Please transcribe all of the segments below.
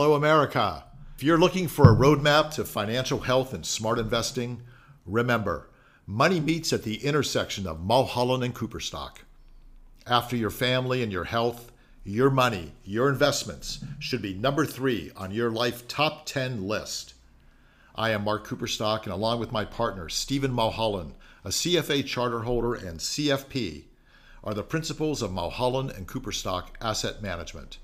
Hello, America. If you're looking for a roadmap to financial health and smart investing, remember, money meets at the intersection of Mulholland and Cooperstock. After your family and your health, your money, your investments should be number 3 on your life top 10 list. I am Mark Cooperstock, and along with my partner, Stephen Mulholland, a CFA charter holder and CFP, are the principals of Mulholland and Cooperstock Asset Management.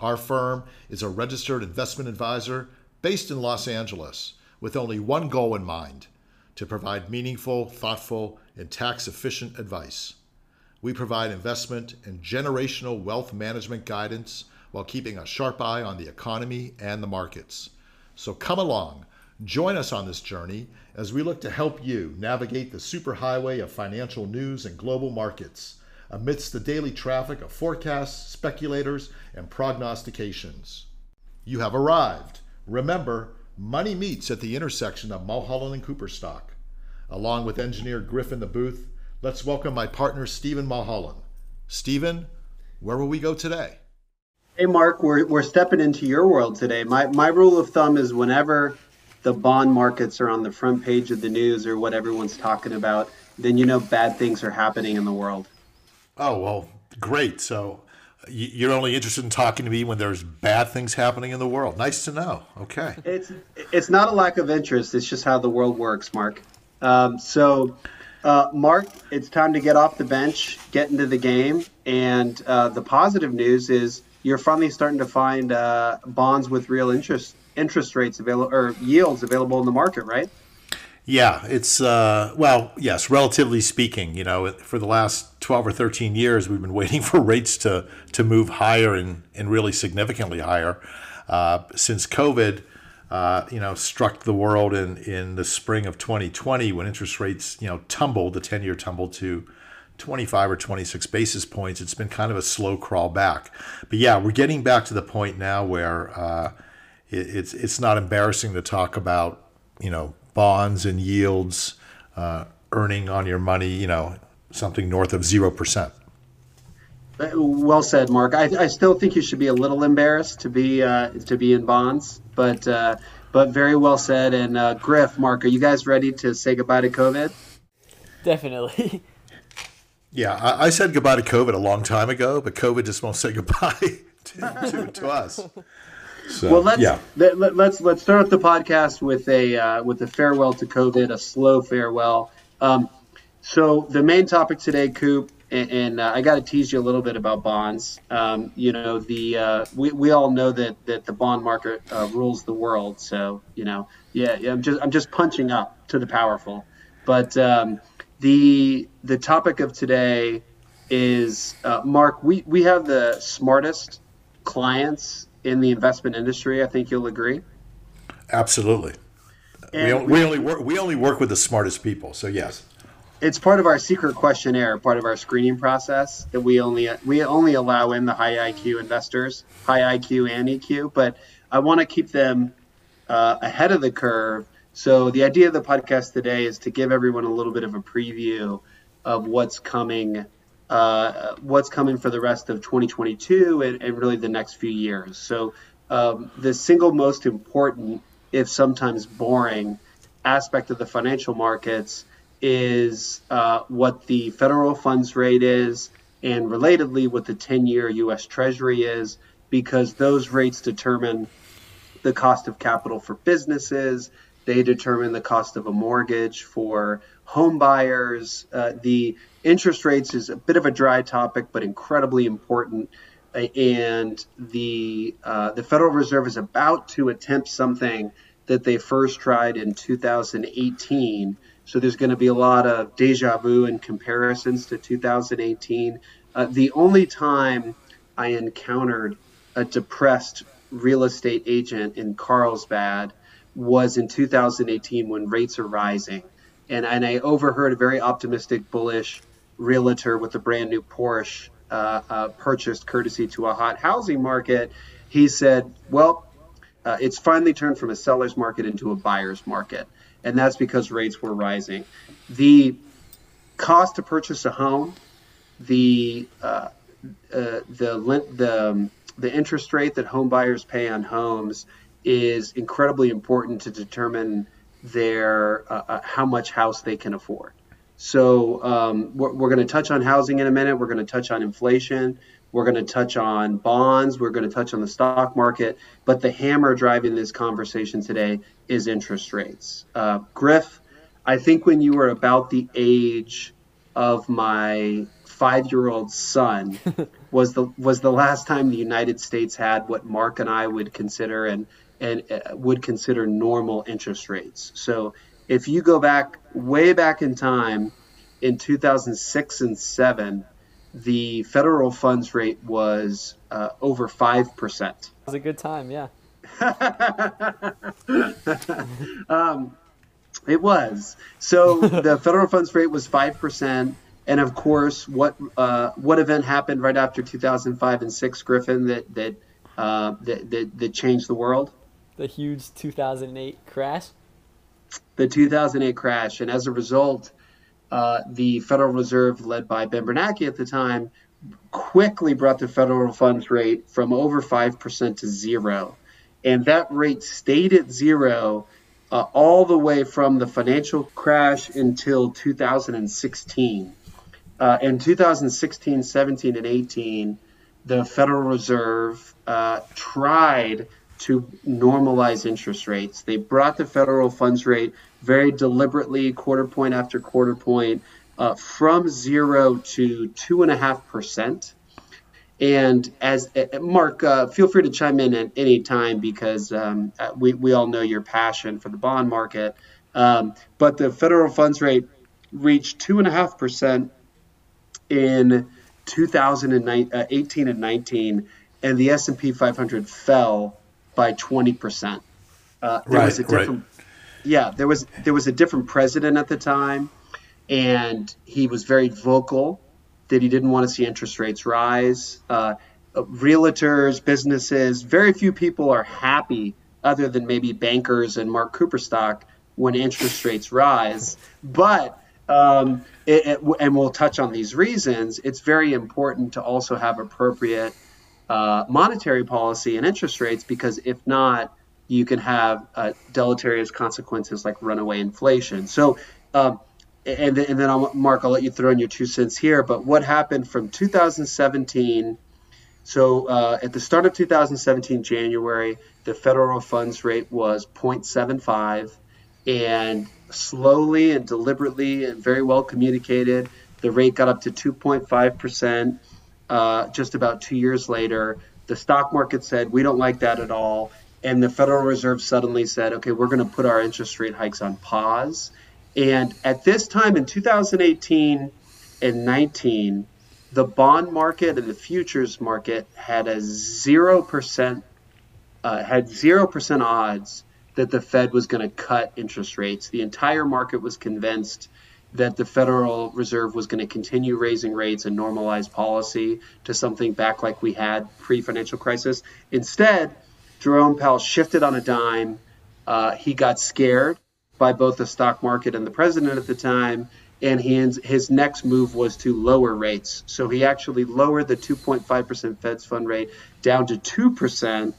Our firm is a registered investment advisor based in Los Angeles with only one goal in mind: to provide meaningful, thoughtful, and tax-efficient advice. We provide investment and generational wealth management guidance while keeping a sharp eye on the economy and the markets. So come along, join us on this journey as we look to help you navigate the superhighway of financial news and global markets amidst the daily traffic of forecasts, speculators, and prognostications. You have arrived. Remember, money meets at the intersection of Mulholland and Cooperstock. Along with engineer Griff in the booth, let's welcome my partner, Stephen Mulholland. Stephen, where will we go today? Hey, Mark, we're stepping into your world today. My rule of thumb is whenever the bond markets are on the front page of the news or what everyone's talking about, then you know bad things are happening in the world. Oh, well, great. So you're only interested in talking to me when there's bad things happening in the world. Nice to know. Okay. It's not a lack of interest. It's just how the world works, Mark. Mark, it's time to get off the bench, get into the game. And the positive news is you're finally starting to find bonds with real interest rates available, or yields available in the market, right? Yeah, it's, well, yes, relatively speaking, you know, for the last 12 or 13 years, we've been waiting for rates to move higher and really significantly higher. Since COVID, you know, struck the world in the spring of 2020 when interest rates, you know, tumbled, the 10-year tumbled to 25 or 26 basis points, it's been kind of a slow crawl back. But yeah, we're getting back to the point now where it's not embarrassing to talk about, you know, bonds and yields earning on your money, you know, something north of 0%. Well said, Mark. I still think you should be a little embarrassed to be in bonds, but very well said. And Griff, Mark, are you guys ready to say goodbye to COVID? Definitely. Yeah, I said goodbye to COVID a long time ago, but COVID just won't say goodbye to us. So, well, let's start the podcast with a farewell to COVID, a slow farewell. So the main topic today, Coop, and I got to tease you a little bit about bonds. You know, we all know that the bond market rules the world. So you know, yeah, I'm just punching up to the powerful. But the topic of today is Mark. We have the smartest clients in the investment industry. I think you'll agree. Absolutely. We only work with the smartest people. So yes, it's part of our secret questionnaire, part of our screening process, that we only allow in the high IQ investors, high IQ and EQ. But I want to keep them ahead of the curve. So the idea of the podcast today is to give everyone a little bit of a preview of what's coming for the rest of 2022 and really the next few years. So the single most important, if sometimes boring, aspect of the financial markets is what the federal funds rate is, and relatedly what the 10-year U.S. Treasury is, because those rates determine the cost of capital for businesses. They determine the cost of a mortgage for home buyers. The interest rates is a bit of a dry topic, but incredibly important. And the Federal Reserve is about to attempt something that they first tried in 2018. So there's going to be a lot of deja vu and comparisons to 2018. The only time I encountered a depressed real estate agent in Carlsbad was in 2018 when rates are rising. And I overheard a very optimistic, bullish realtor with a brand new Porsche purchased courtesy to a hot housing market. He said, well, it's finally turned from a seller's market into a buyer's market. And that's because rates were rising. The cost to purchase a home, the the interest rate that home buyers pay on homes is incredibly important to determine their how much house they can afford. So we're going to touch on housing in a minute. We're going to touch on inflation. We're going to touch on bonds. We're going to touch on the stock market. But the hammer driving this conversation today is interest rates. Griff, I think when you were about the age of my five-year-old son was the last time the United States had what Mark and I would consider and would consider normal interest rates. So if you go back way back in time, in 2006 and 2007, the federal funds rate was over 5%. It was a good time, yeah. It was. So the federal funds rate was 5%. And of course, what event happened right after 2005 and 2006, Griffin, that changed the world? The huge 2008 crash. The 2008 crash. And as a result, the Federal Reserve, led by Ben Bernanke at the time, quickly brought the federal funds rate from over 5% to zero. And that rate stayed at zero all the way from the financial crash until 2016. In 2016, 17, and 18, the Federal Reserve tried to normalize interest rates. They brought the federal funds rate very deliberately, quarter point after quarter point, from 0 to 2.5%. And as Mark, feel free to chime in at any time, because we all know your passion for the bond market. But the federal funds rate reached 2.5% in 2018 and 19, and the S&P 500 fell by 20%. There was a different president at the time, and he was very vocal that he didn't want to see interest rates rise. Realtors, businesses, very few people are happy, other than maybe bankers and Mark Cooperstock, when interest rates rise. But and we'll touch on these reasons. It's very important to also have appropriate monetary policy and interest rates, because if not, you can have deleterious consequences like runaway inflation. So And then, Mark, I'll let you throw in your 2 cents here. But what happened from 2017? So at the start of 2017, January, the federal funds rate was 0.75. And slowly and deliberately and very well communicated, the rate got up to 2.5%. Just about 2 years later, the stock market said, we don't like that at all. And the Federal Reserve suddenly said, OK, we're going to put our interest rate hikes on pause. And at this time in 2018 and 19, the bond market and the futures market had 0% odds that the Fed was going to cut interest rates. The entire market was convinced that the Federal Reserve was going to continue raising rates and normalize policy to something back like we had pre-financial crisis. Instead, Jerome Powell shifted on a dime. He got scared by both the stock market and the president at the time, and his next move was to lower rates. So he actually lowered the 2.5% Fed's fund rate down to 2%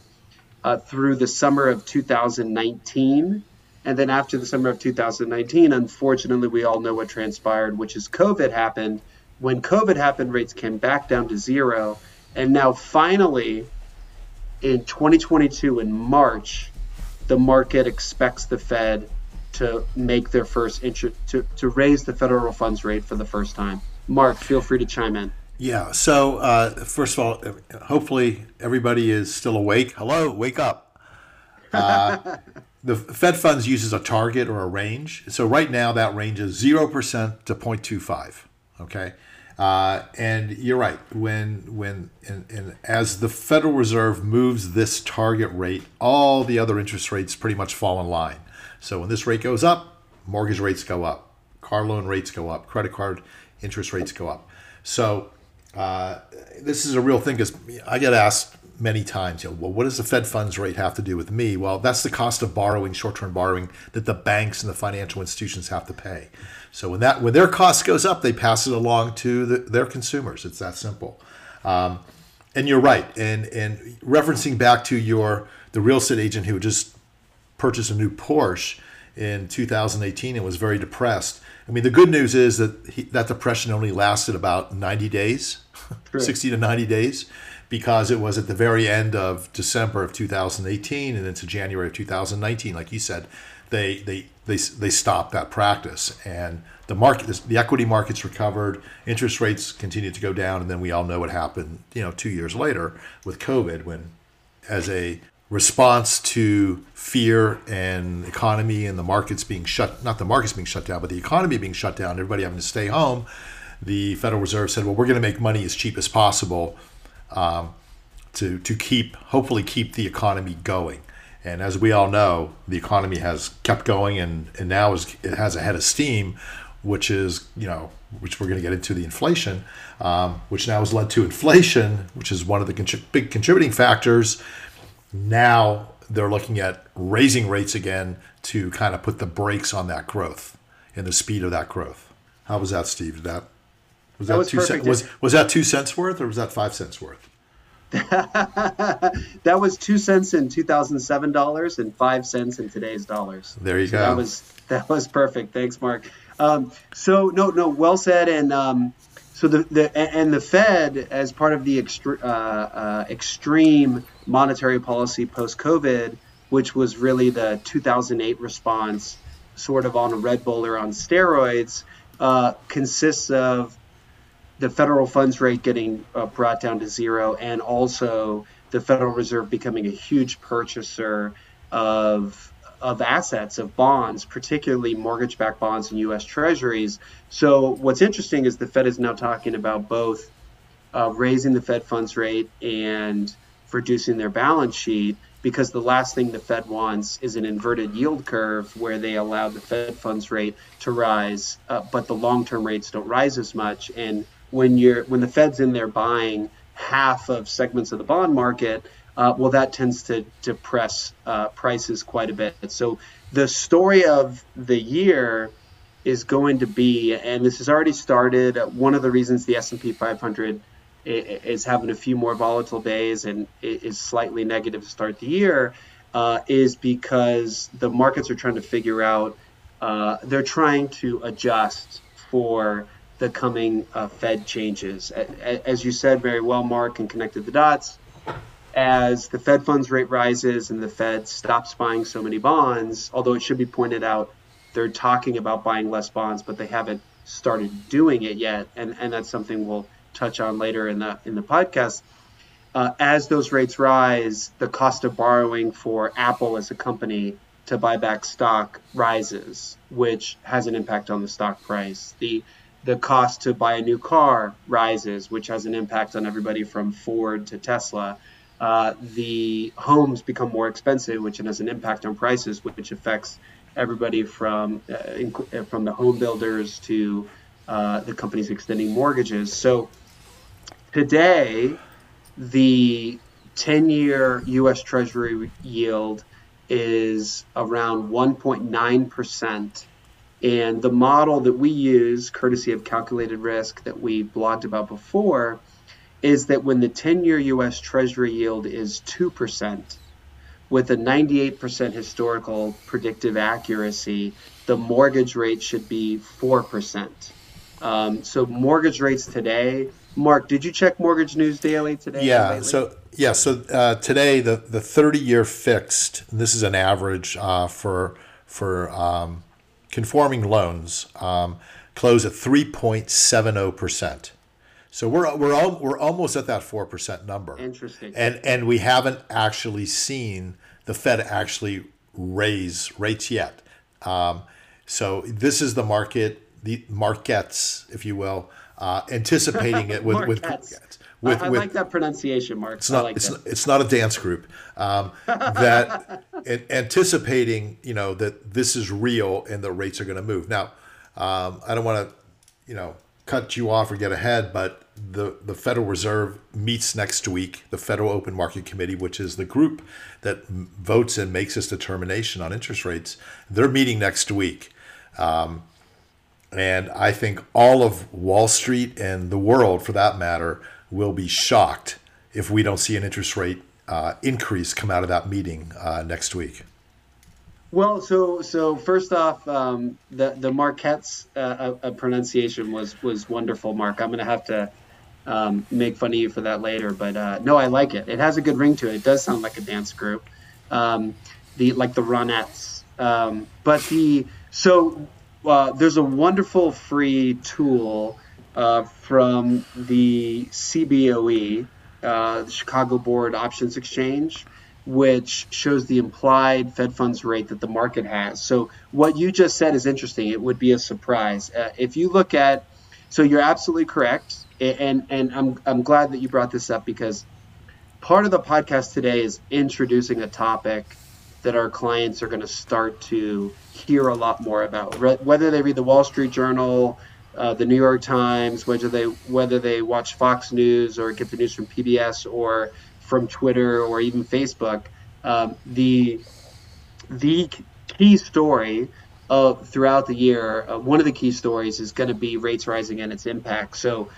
through the summer of 2019. And then after the summer of 2019, unfortunately, we all know what transpired, which is COVID happened. When COVID happened, rates came back down to zero. And now finally, in 2022, in March, the market expects the Fed to make their first to raise the federal funds rate for the first time. Mark, feel free to chime in. Yeah. So first of all, hopefully everybody is still awake. Hello, wake up. The Fed funds uses a target or a range. So right now that range is 0% to 0.25. Okay. And you're right. When as the Federal Reserve moves this target rate, all the other interest rates pretty much fall in line. So when this rate goes up, mortgage rates go up, car loan rates go up, credit card interest rates go up. So this is a real thing, because I get asked many times, you know, well, what does the Fed funds rate have to do with me? Well, that's the cost of borrowing, short-term borrowing, that the banks and the financial institutions have to pay. So when their cost goes up, they pass it along to their consumers. It's that simple. And you're right. And referencing back to the real estate agent who just purchased a new Porsche in 2018 and was very depressed. I mean, the good news is that that depression only lasted about 90 days, 60 to 90 days, because it was at the very end of December of 2018 and into January of 2019. Like you said, they stopped that practice, and the equity markets recovered, interest rates continued to go down, and then we all know what happened, 2 years later with COVID, when as a response to fear and economy and the markets being shut, not the markets being shut down, but the economy being shut down, everybody having to stay home, the Federal Reserve said, well, we're going to make money as cheap as possible to hopefully keep the economy going. And as we all know, the economy has kept going, and now it has a head of steam, which is, which we're going to get into the inflation, which now has led to inflation, which is one of the big contributing factors. Now they're looking at raising rates again to kind of put the brakes on that growth and the speed of that growth. How was that, Steve? Was that 2 cents? Was that 2 cents worth, or was that 5 cents worth? That was 2 cents in 2007 dollars and 5 cents in today's dollars. There you go. That was perfect. Thanks, Mark. So well said. And so the Fed, as part of the extreme monetary policy post-COVID, which was really the 2008 response, sort of on a Red Buller on steroids, consists of the federal funds rate getting brought down to zero, and also the Federal Reserve becoming a huge purchaser of assets, of bonds, particularly mortgage-backed bonds and U.S. Treasuries. So what's interesting is the Fed is now talking about both raising the Fed funds rate and reducing their balance sheet, because the last thing the Fed wants is an inverted yield curve where they allow the Fed funds rate to rise, but the long-term rates don't rise as much. And when the Fed's in there buying half of segments of the bond market, well, that tends to depress prices quite a bit. So the story of the year is going to be, and this has already started, one of the reasons the S&P 500 is having a few more volatile days and is slightly negative to start the year, is because the markets are trying to figure out, they're trying to adjust for the coming Fed changes. As you said very well, Mark, and connected the dots, as the Fed funds rate rises and the Fed stops buying so many bonds, although it should be pointed out, they're talking about buying less bonds, but they haven't started doing it yet. And that's something we'll touch on later in the podcast. As those rates rise, the cost of borrowing for Apple as a company to buy back stock rises, which has an impact on the stock price. The cost to buy a new car rises, which has an impact on everybody from Ford to Tesla. The homes become more expensive, which has an impact on prices, which affects everybody from the home builders to the companies extending mortgages. So today, the 10-year U.S. Treasury yield is around 1.9%. And the model that we use, courtesy of Calculated Risk that we blogged about before, is that when the 10-year U.S. Treasury yield is 2%, with a 98% historical predictive accuracy, the mortgage rate should be 4%. So mortgage rates today, Mark, did you check Mortgage News Daily today? So today the 30-year fixed, and this is an average for conforming loans, close at 3.70%. So we're almost at that 4% number. Interesting. And we haven't actually seen the Fed actually raise rates yet. So this is the market, the markets, if you will, anticipating it with I like that pronunciation, Mark. It's not a dance group that anticipating, that this is real and the rates are going to move. Now, I don't want to, cut you off or get ahead, but the Federal Reserve meets next week, the Federal Open Market Committee, which is the group that votes and makes its determination on interest rates. They're meeting next week. And I think all of Wall Street and the world, for that matter, will be shocked if we don't see an interest rate increase come out of that meeting next week? Well, so first off, the Marquette's pronunciation was wonderful, Mark. I'm going to have to make fun of you for that later, but no, I like it. It has a good ring to it. It does sound like a dance group, like the Ronettes. There's a wonderful free tool from the CBOE, the Chicago Board Options Exchange, which shows the implied Fed funds rate that the market has. So what you just said is interesting. It would be a surprise if you look at. So you're absolutely correct. And I'm glad that you brought this up, because part of the podcast today is introducing a topic that our clients are going to start to hear a lot more about, whether they read the Wall Street Journal, the New York Times, whether they watch Fox News or get the news from PBS or from Twitter or even Facebook. The key story throughout the year, one of the key stories is going to be rates rising and its impact. So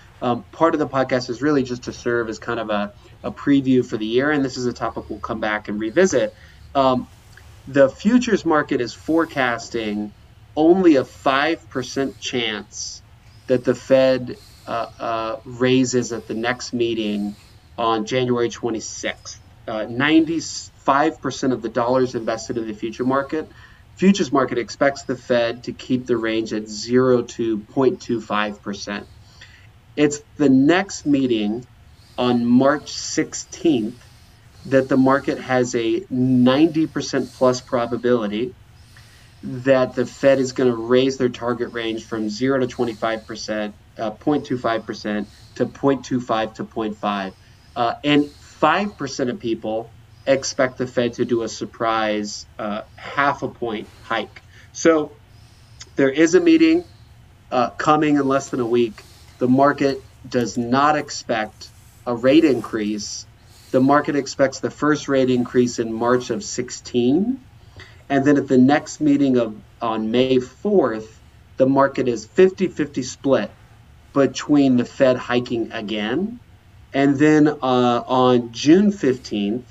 part of the podcast is really just to serve as kind of a preview for the year, and this is a topic we'll come back and revisit. The futures market is forecasting only a 5% chance that the Fed raises at the next meeting on January 26th. 95% of the dollars invested in the futures market expects the Fed to keep the range at 0 to 0.25%. It's the next meeting on March 16th that the market has a 90% plus probability that the Fed is going to raise their target range from 0 to 25%, 0.25% to 0.25 to 0.5. And 5% of people expect the Fed to do a surprise half a point hike. So there is a meeting coming in less than a week. The market does not expect a rate increase. The market expects the first rate increase in March of 16. And then at the next meeting on May 4th, the market is 50-50 split between the Fed hiking again. And then on June 15th,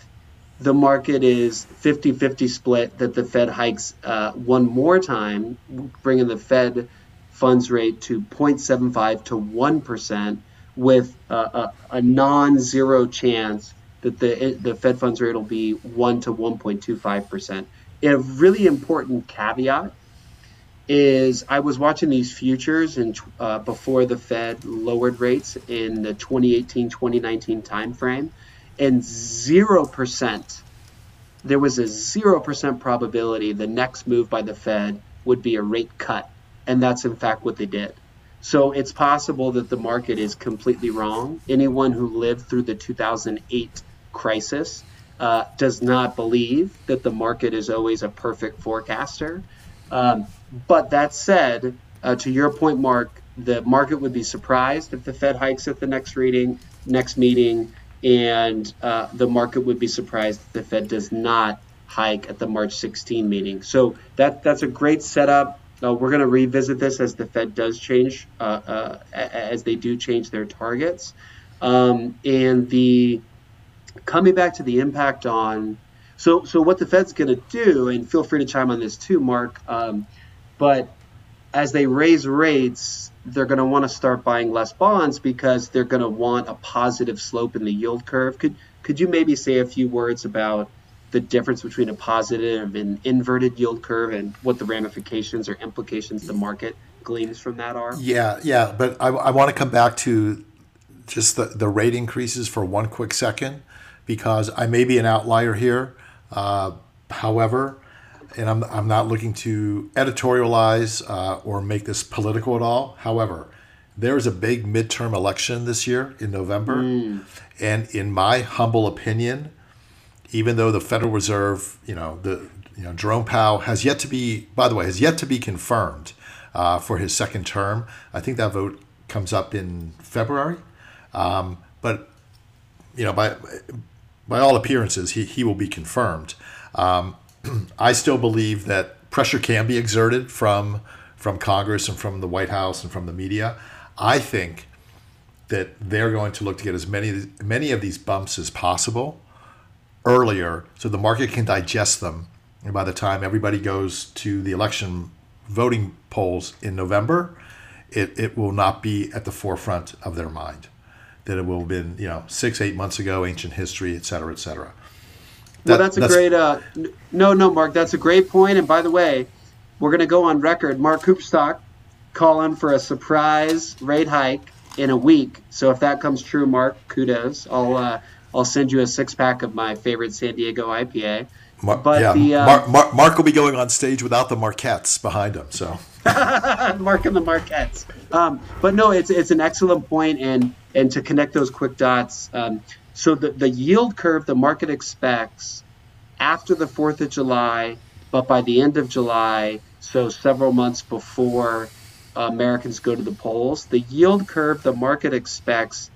the market is 50-50 split that the Fed hikes one more time, bringing the Fed funds rate to 0.75 to 1%, with a non-zero chance that the Fed funds rate will be 1 to 1.25%. A really important caveat is I was watching these futures and before the Fed lowered rates in the 2018-2019 timeframe, and 0%, there was a 0% probability the next move by the Fed would be a rate cut. And that's in fact what they did. So it's possible that the market is completely wrong. Anyone who lived through the 2008 crisis does not believe that the market is always a perfect forecaster. But that said, to your point, Mark, the market would be surprised if the Fed hikes at the next meeting, and the market would be surprised if the Fed does not hike at the March 16 meeting. So that's a great setup. We're going to revisit this as the Fed does change, as they do change their targets. Coming back to the impact on, so what the Fed's going to do, and feel free to chime on this too, Mark, but as they raise rates, they're going to want to start buying less bonds because they're going to want a positive slope in the yield curve. Could you maybe say a few words about the difference between a positive and inverted yield curve and what the ramifications or implications the market gleans from that are? Yeah. But I want to come back to just the rate increases for one quick second, because I may be an outlier here. However, and I'm not looking to editorialize or make this political at all. However, there is a big midterm election this year in November. And in my humble opinion, even though the Federal Reserve, Jerome Powell has yet to be confirmed for his second term. I think that vote comes up in February. But by all appearances, he will be confirmed. I still believe that pressure can be exerted from Congress and from the White House and from the media. I think that they're going to look to get as many of these bumps as possible earlier so the market can digest them. And by the time everybody goes to the election voting polls in November, it will not be at the forefront of their mind. That it will have been, 6-8 months ago, ancient history, et cetera, et cetera. That's a great, Mark, that's a great point. And by the way, we're going to go on record. Mark Cooperstock calling for a surprise rate hike in a week. So if that comes true, Mark, kudos. I'll send you a 6-pack of my favorite San Diego IPA. Mark will be going on stage without the Marquettes behind him. So Mark and the Marquettes. But no, it's an excellent point, and to connect those quick dots. So the yield curve the market expects after the 4th of July, but by the end of July, so several months before Americans go to the polls, the yield curve the market expects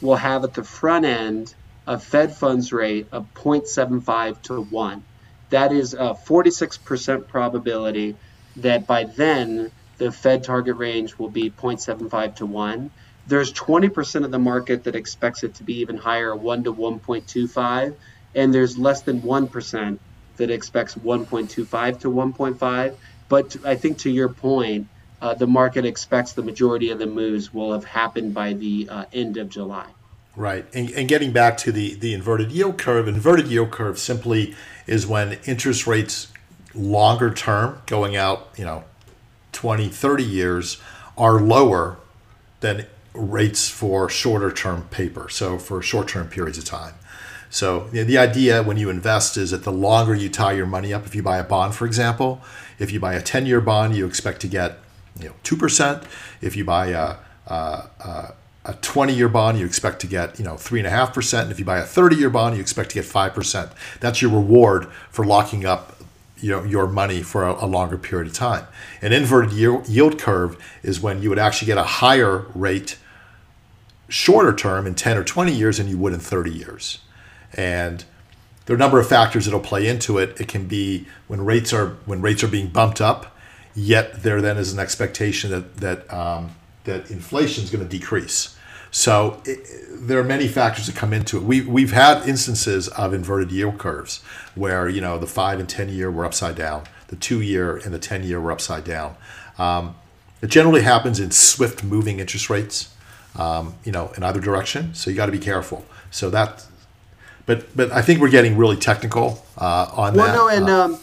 will have at the front end a Fed funds rate of 0.75 to 1. That is a 46% probability that by then the Fed target range will be 0.75 to 1. There's 20% of the market that expects it to be even higher, 1 to 1.25, and there's less than 1% that expects 1.25 to 1.5. But I think to your point, the market expects the majority of the moves will have happened by the end of July. Right. And getting back to the inverted yield curve simply is when interest rates longer term, going out, 20, 30 years, are lower than rates for shorter term paper. So for short term periods of time. So the idea when you invest is that the longer you tie your money up, if you buy a bond, for example, if you buy a 10-year bond, you expect to get 2%. If you buy a 20-year bond, you expect to get 3.5%. And if you buy a 30-year bond, you expect to get 5%. That's your reward for locking up your money for a longer period of time. An inverted yield curve is when you would actually get a higher rate shorter term in 10 or 20 years than you would in 30 years. And there are a number of factors that'll play into it. It can be when rates are being bumped up, yet there then is an expectation that inflation is going to decrease. So there are many factors that come into it. We've had instances of inverted yield curves where the 5 and 10 year were upside down, the 2 year and the 10 year were upside down. It generally happens in swift moving interest rates, in either direction. So you got to be careful. So that. But I think we're getting really technical on that. Well, no, and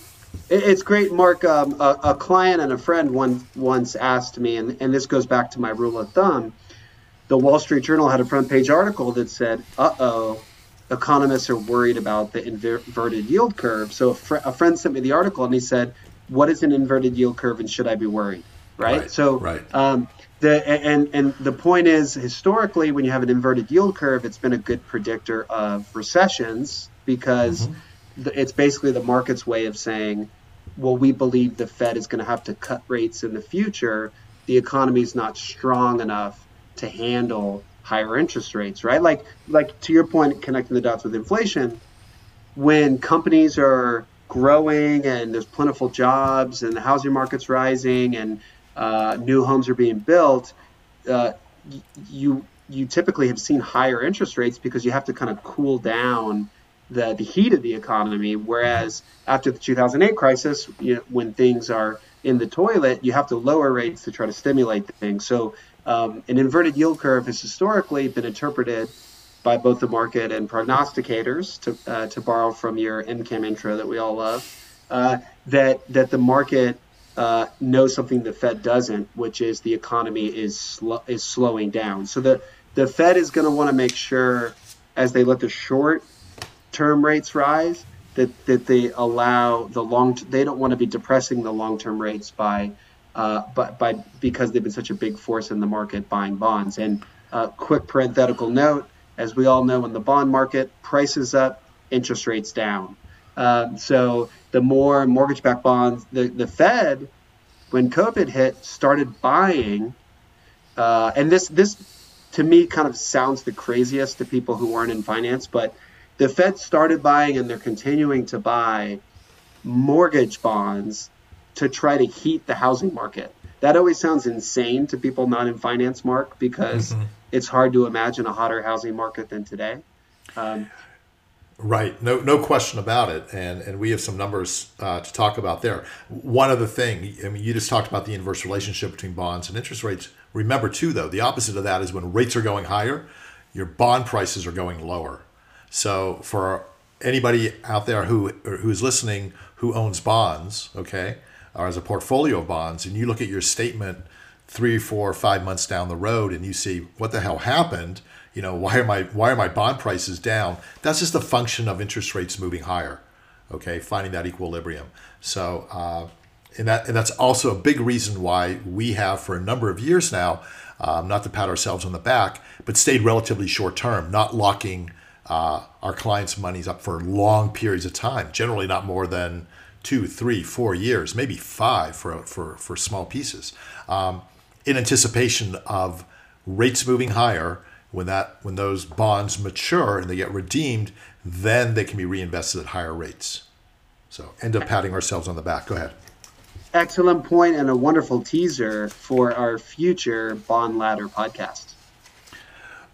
it's great, Mark. A client and a friend once asked me, and this goes back to my rule of thumb. The Wall Street Journal had a front-page article that said, "Uh-oh, economists are worried about the inverted yield curve." So a friend sent me the article, and he said, "What is an inverted yield curve, and should I be worried?" Right. So. Right. And the point is, historically, when you have an inverted yield curve, it's been a good predictor of recessions because it's basically the market's way of saying, well, we believe the Fed is going to have to cut rates in the future. The economy's not strong enough to handle higher interest rates, right? Like to your point, connecting the dots with inflation, when companies are growing and there's plentiful jobs and the housing market's rising and new homes are being built, you typically have seen higher interest rates because you have to kind of cool down the heat of the economy. Whereas after the 2008 crisis, when things are in the toilet, you have to lower rates to try to stimulate things. So an inverted yield curve has historically been interpreted by both the market and prognosticators, to borrow from your MCAM intro that we all love, that the market knows something the Fed doesn't, which is the economy is slowing down. So the Fed is going to want to make sure, as they let the short-term rates rise, that they allow the long. They don't want to be depressing the long-term rates by because they've been such a big force in the market buying bonds. And quick parenthetical note: as we all know, in the bond market, prices up, interest rates down. So the more mortgage-backed bonds, the Fed, when COVID hit, started buying, and this to me kind of sounds the craziest to people who aren't in finance, but the Fed started buying and they're continuing to buy mortgage bonds to try to heat the housing market. That always sounds insane to people not in finance, Mark, because it's hard to imagine a hotter housing market than today. Right. No question about it. And we have some numbers to talk about there. One other thing, I mean, you just talked about the inverse relationship between bonds and interest rates. Remember, too, though, the opposite of that is when rates are going higher, your bond prices are going lower. So for anybody out there who's listening who owns bonds, okay, or has a portfolio of bonds, and you look at your statement 3, 4, 5 months down the road and you see what the hell happened, you know, why are my bond prices down? That's just a function of interest rates moving higher, okay, finding that equilibrium. So and that's also a big reason why we have for a number of years now, not to pat ourselves on the back, but stayed relatively short term, not locking our clients' monies up for long periods of time, generally not more than 2, 3, 4 years, maybe 5 for small pieces, in anticipation of rates moving higher. When those bonds mature and they get redeemed, then they can be reinvested at higher rates. So end up patting ourselves on the back. Go ahead. Excellent point and a wonderful teaser for our future Bond Ladder podcast.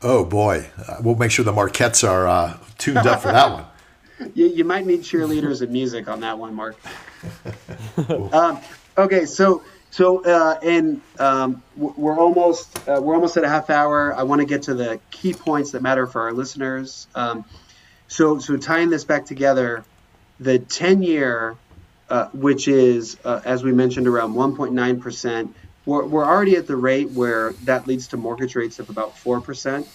Oh, boy. We'll make sure the Marquettes are tuned up for that one. You might need cheerleaders and music on that one, Mark. Okay, we're almost at a half hour. I want to get to the key points that matter for our listeners. So tying this back together, the 10-year, which is as we mentioned around 1.9%, we're already at the rate where that leads to mortgage rates of about 4%.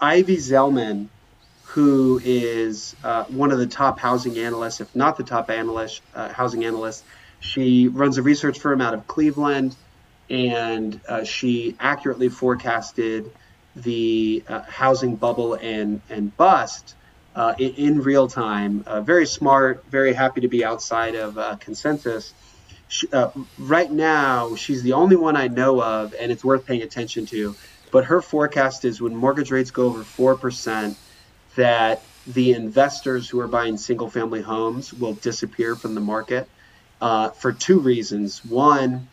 Ivy Zellman, who is one of the top housing analysts, if not the top analyst, housing analyst. She runs a research firm out of Cleveland, and she accurately forecasted the housing bubble and bust in real time. Very smart, very happy to be outside of consensus. Right now, she's the only one I know of, and it's worth paying attention to. But her forecast is when mortgage rates go over 4%, that the investors who are buying single-family homes will disappear from the market for 2 reasons. One,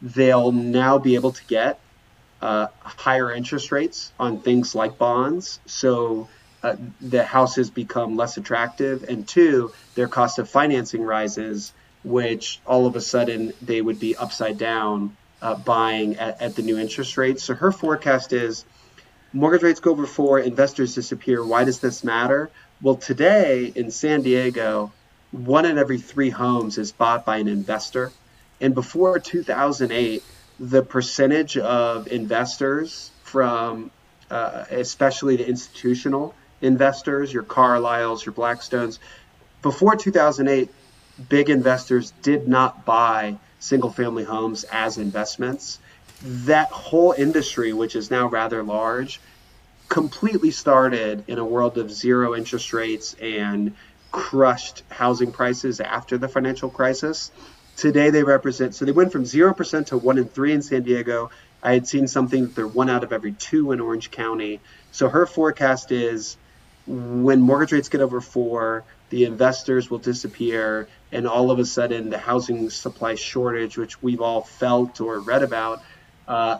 they'll now be able to get higher interest rates on things like bonds, so the houses become less attractive. And 2, their cost of financing rises, which all of a sudden they would be upside down buying at the new interest rates. So her forecast is mortgage rates go over 4, investors disappear. Why does this matter? Well, today in San Diego, 1 in every 3 homes is bought by an investor. And before 2008, the percentage of investors from, especially the institutional investors, your Carlyles, your Blackstones, before 2008, big investors did not buy single-family homes as investments. That whole industry, which is now rather large, completely started in a world of zero interest rates and crushed housing prices after the financial crisis. Today they represent, so they went from 0% to 1 in 3 in San Diego. I had seen something that they're 1 out of every 2 in Orange County. So her forecast is when mortgage rates get over 4, the investors will disappear, and all of a sudden the housing supply shortage, which we've all felt or read about,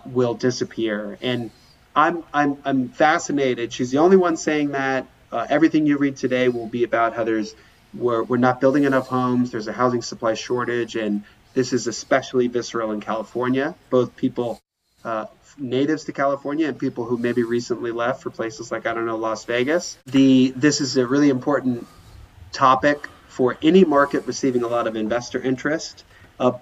will disappear. And I'm fascinated. She's the only one saying that. Everything you read today will be about how we're not building enough homes. There's a housing supply shortage, and this is especially visceral in California. Both people natives to California and people who maybe recently left for places like, I don't know, Las Vegas. This is a really important topic for any market receiving a lot of investor interest.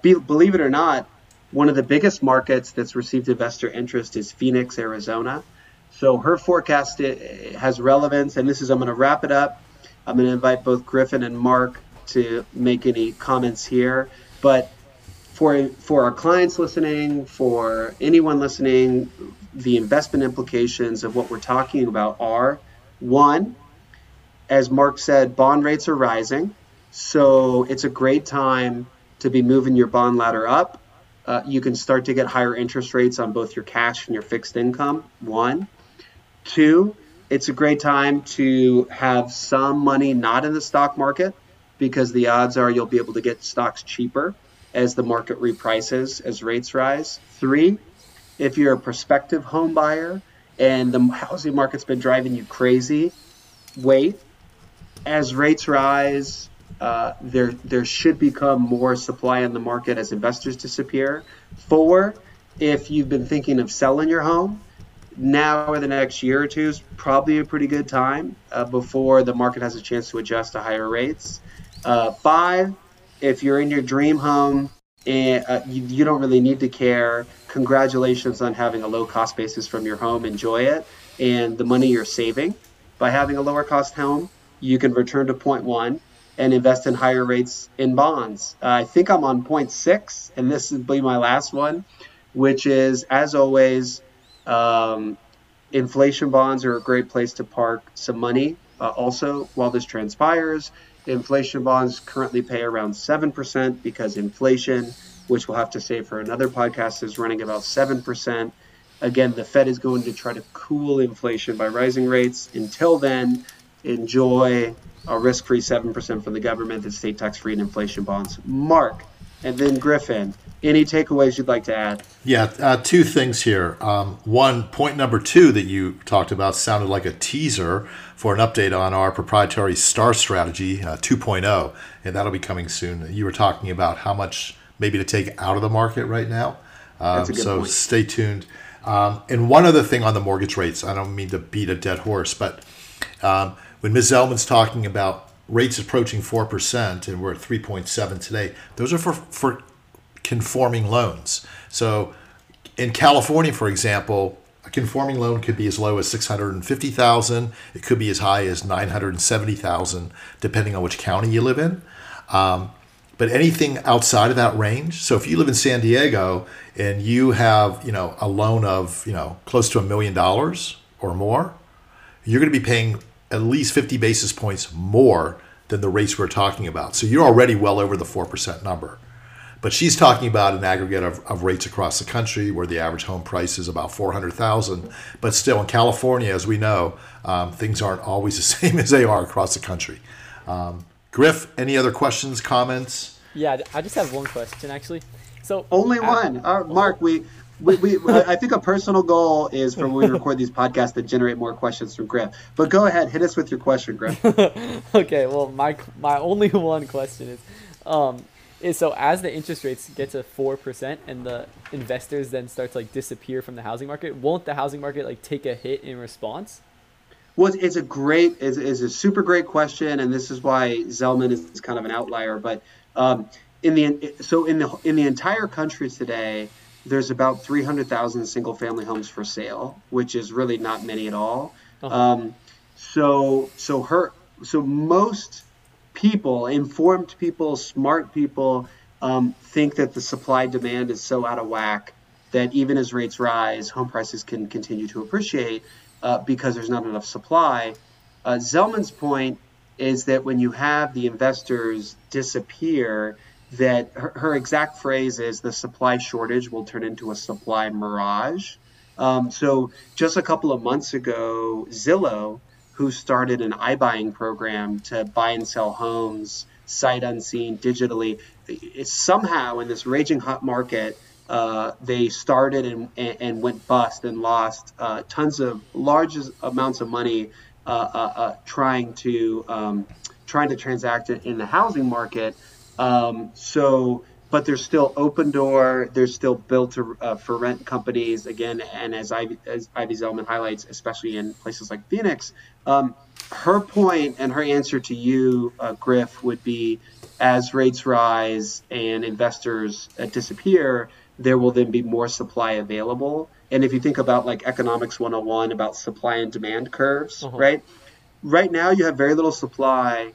Believe it or not, one of the biggest markets that's received investor interest is Phoenix, Arizona. So her forecast has relevance, and I'm going to wrap it up. I'm going to invite both Griffin and Mark to make any comments here. But for our clients listening, for anyone listening, the investment implications of what we're talking about are, 1, as Mark said, bond rates are rising. So it's a great time to be moving your bond ladder up. You can start to get higher interest rates on both your cash and your fixed income, 1. 2, it's a great time to have some money not in the stock market because the odds are you'll be able to get stocks cheaper. as the market reprices as rates rise. 3, if you're a prospective home buyer and the housing market's been driving you crazy, wait. As rates rise, there should become more supply in the market as investors disappear. 4, if you've been thinking of selling your home, now or the next year or two is probably a pretty good time before the market has a chance to adjust to higher rates. 5, if you're in your dream home and you don't really need to care, congratulations on having a low cost basis from your home. Enjoy it. And the money you're saving by having a lower cost home, you can return to point 1 and invest in higher rates in bonds. I think I'm on point 6, and this will be my last one, which is, as always, inflation bonds are a great place to park some money. Also, while this transpires, inflation bonds currently pay around 7% because inflation, which we'll have to save for another podcast, is running about 7%. Again, the Fed is going to try to cool inflation by rising rates. Until then, enjoy a risk-free 7% from the government that's state tax-free and inflation bonds. Mark, and then Griffin, any takeaways you'd like to add? Yeah, 2 things here. One, point number 2 that you talked about sounded like a teaser for an update on our proprietary STAR strategy 2.0, and that'll be coming soon. You were talking about how much maybe to take out of the market right now. That's a good point. Stay tuned. And one other thing on the mortgage rates, I don't mean to beat a dead horse, but when Ms. Zellman's talking about rates approaching 4%, and we're at 3.7 today, those are for conforming loans. So in California, for example, a conforming loan could be as low as $650,000. It could be as high as $970,000, depending on which county you live in. But anything outside of that range. So if you live in San Diego and you have, a loan of, close to $1 million or more, you're going to be paying at least 50 basis points more than the rates we're talking about. So you're already well over the 4% number. But she's talking about an aggregate of rates across the country where the average home price is about $400,000. But still in California, as we know, things aren't always the same as they are across the country. Griff, any other questions, comments? Yeah, I just have one question, actually. So only one. Mark, I think a personal goal is for when we record these podcasts to generate more questions from Griff. But go ahead, hit us with your question, Griff. Okay, well, my only one question is so as the interest rates get to 4% and the investors then start to disappear from the housing market, won't the housing market take a hit in response? Well, it's a super great question, and this is why Zellman is kind of an outlier. But in the entire country today, there's about 300,000 single-family homes for sale, which is really not many at all. Uh-huh. So most people, informed people, smart people, think that the supply-demand is so out of whack that even as rates rise, home prices can continue to appreciate because there's not enough supply. Zellman's point is that when you have the investors disappear, that her exact phrase is the supply shortage will turn into a supply mirage. So just a couple of months ago, Zillow, who started an iBuying program to buy and sell homes sight unseen digitally, somehow in this raging hot market, they started and went bust and lost tons of large amounts of money trying to transact in the housing market. But there's still OpenDoor, there's still built for rent companies again, and as Ivy Zellman highlights, especially in places like Phoenix. Her point and her answer to you, Griff, would be as rates rise and investors disappear, there will then be more supply available. And if you think about economics 101 about supply and demand curves, uh-huh. Right? Right now you have very little supply.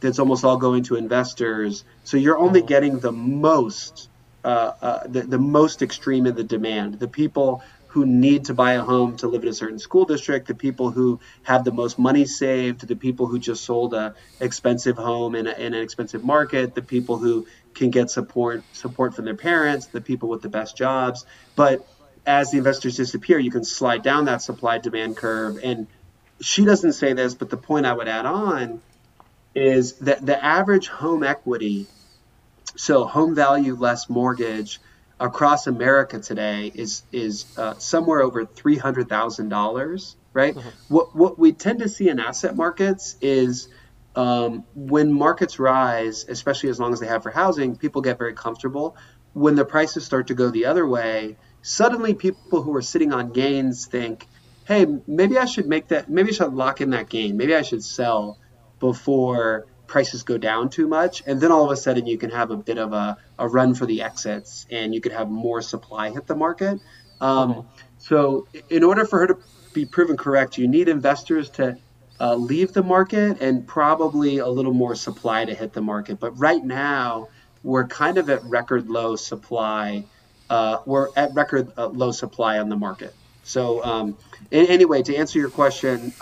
That's almost all going to investors. So you're only getting the most extreme in the demand. The people who need to buy a home to live in a certain school district, the people who have the most money saved, the people who just sold an expensive home in an expensive market, the people who can get support from their parents, the people with the best jobs. But as the investors disappear, you can slide down that supply-demand curve. And she doesn't say this, but the point I would add on is that the average home equity So home value less mortgage across America today is somewhere over $300,000, right? Mm-hmm. What we tend to see in asset markets is when markets rise, especially as long as they have for housing, people get very comfortable. When the prices start to go the other way, suddenly people who are sitting on gains think, hey, maybe I should make that, maybe I should lock in that gain. Maybe I should sell before prices go down too much. And then all of a sudden you can have a bit of a run for the exits and you could have more supply hit the market. So in order for her to be proven correct, you need investors to leave the market and probably a little more supply to hit the market. But right now we're kind of at record low supply. We're at record low supply on the market. So anyway, to answer your question,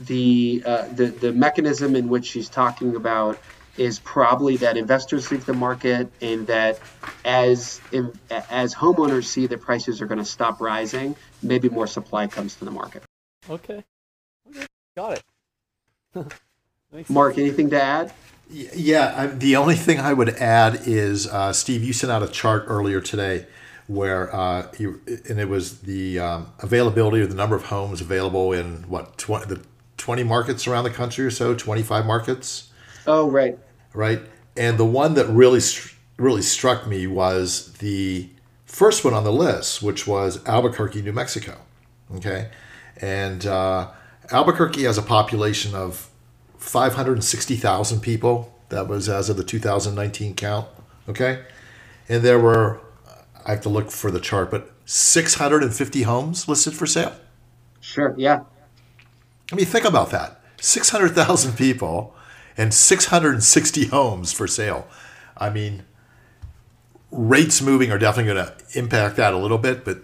the mechanism in which she's talking about is probably that investors leave the market, and that as homeowners see that prices are going to stop rising, maybe more supply comes to the market. Okay. Got it. Mark, anything to add? Yeah, the only thing I would add is, Steve, you sent out a chart earlier today where and it was the availability or the number of homes available in what, 20 markets around the country or so, 25 markets. Oh, right. Right. And the one that really struck me was the first one on the list, which was Albuquerque, New Mexico. Okay. And Albuquerque has a population of 560,000 people. That was as of the 2019 count. Okay. And there were, I have to look for the chart, but 650 homes listed for sale. Sure. Yeah. I mean, think about that. 600,000 people and 660 homes for sale. I mean, rates moving are definitely going to impact that a little bit, but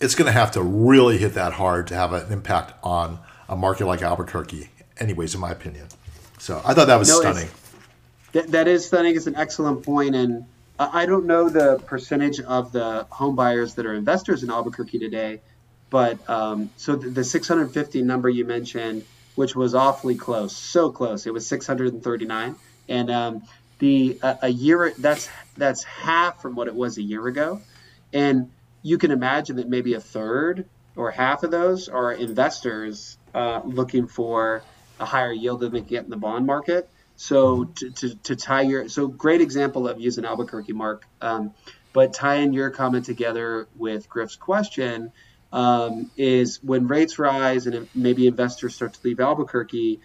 it's going to have to really hit that hard to have an impact on a market like Albuquerque, anyways, in my opinion. So I thought that was stunning. That is stunning. It's an excellent point. And I don't know the percentage of the home buyers that are investors in Albuquerque today, but so the 650 number you mentioned, which was awfully close, so close, it was 639. And a year, that's half from what it was a year ago. And you can imagine that maybe a third or half of those are investors looking for a higher yield than they get in the bond market. So to tie your, so great example of using Albuquerque, Mark, but tie in your comment together with Griff's question, is when rates rise and maybe investors start to leave Albuquerque,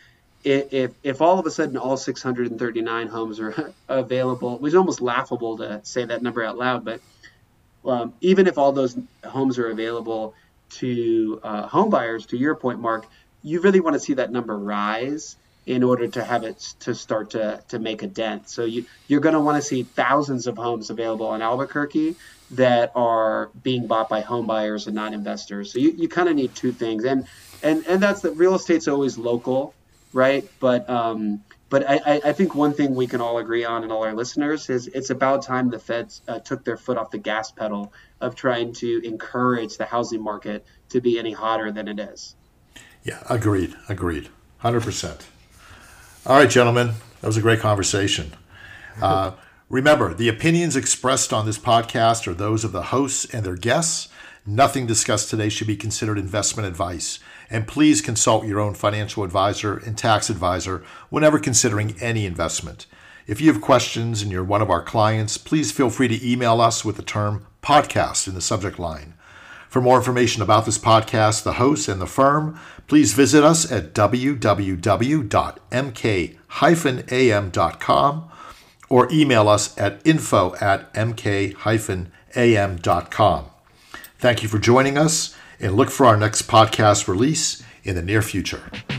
if all of a sudden all 639 homes are available, which is almost laughable to say that number out loud, but even if all those homes are available to home buyers, to your point, Mark, you really want to see that number rise in order to have it to start to make a dent. So you're going to want to see thousands of homes available in Albuquerque that are being bought by home buyers and not investors. So you kind of need two things, and that's that real estate's always local, right? But I think one thing we can all agree on, and all our listeners, is it's about time the Feds took their foot off the gas pedal of trying to encourage the housing market to be any hotter than it is. Yeah, agreed, 100%. All right, gentlemen, that was a great conversation. Remember, the opinions expressed on this podcast are those of the hosts and their guests. Nothing discussed today should be considered investment advice. And please consult your own financial advisor and tax advisor whenever considering any investment. If you have questions and you're one of our clients, please feel free to email us with the term podcast in the subject line. For more information about this podcast, the hosts, and the firm, please visit us at www.mk-am.com. or email us at info@mk-am.com. Thank you for joining us, and look for our next podcast release in the near future.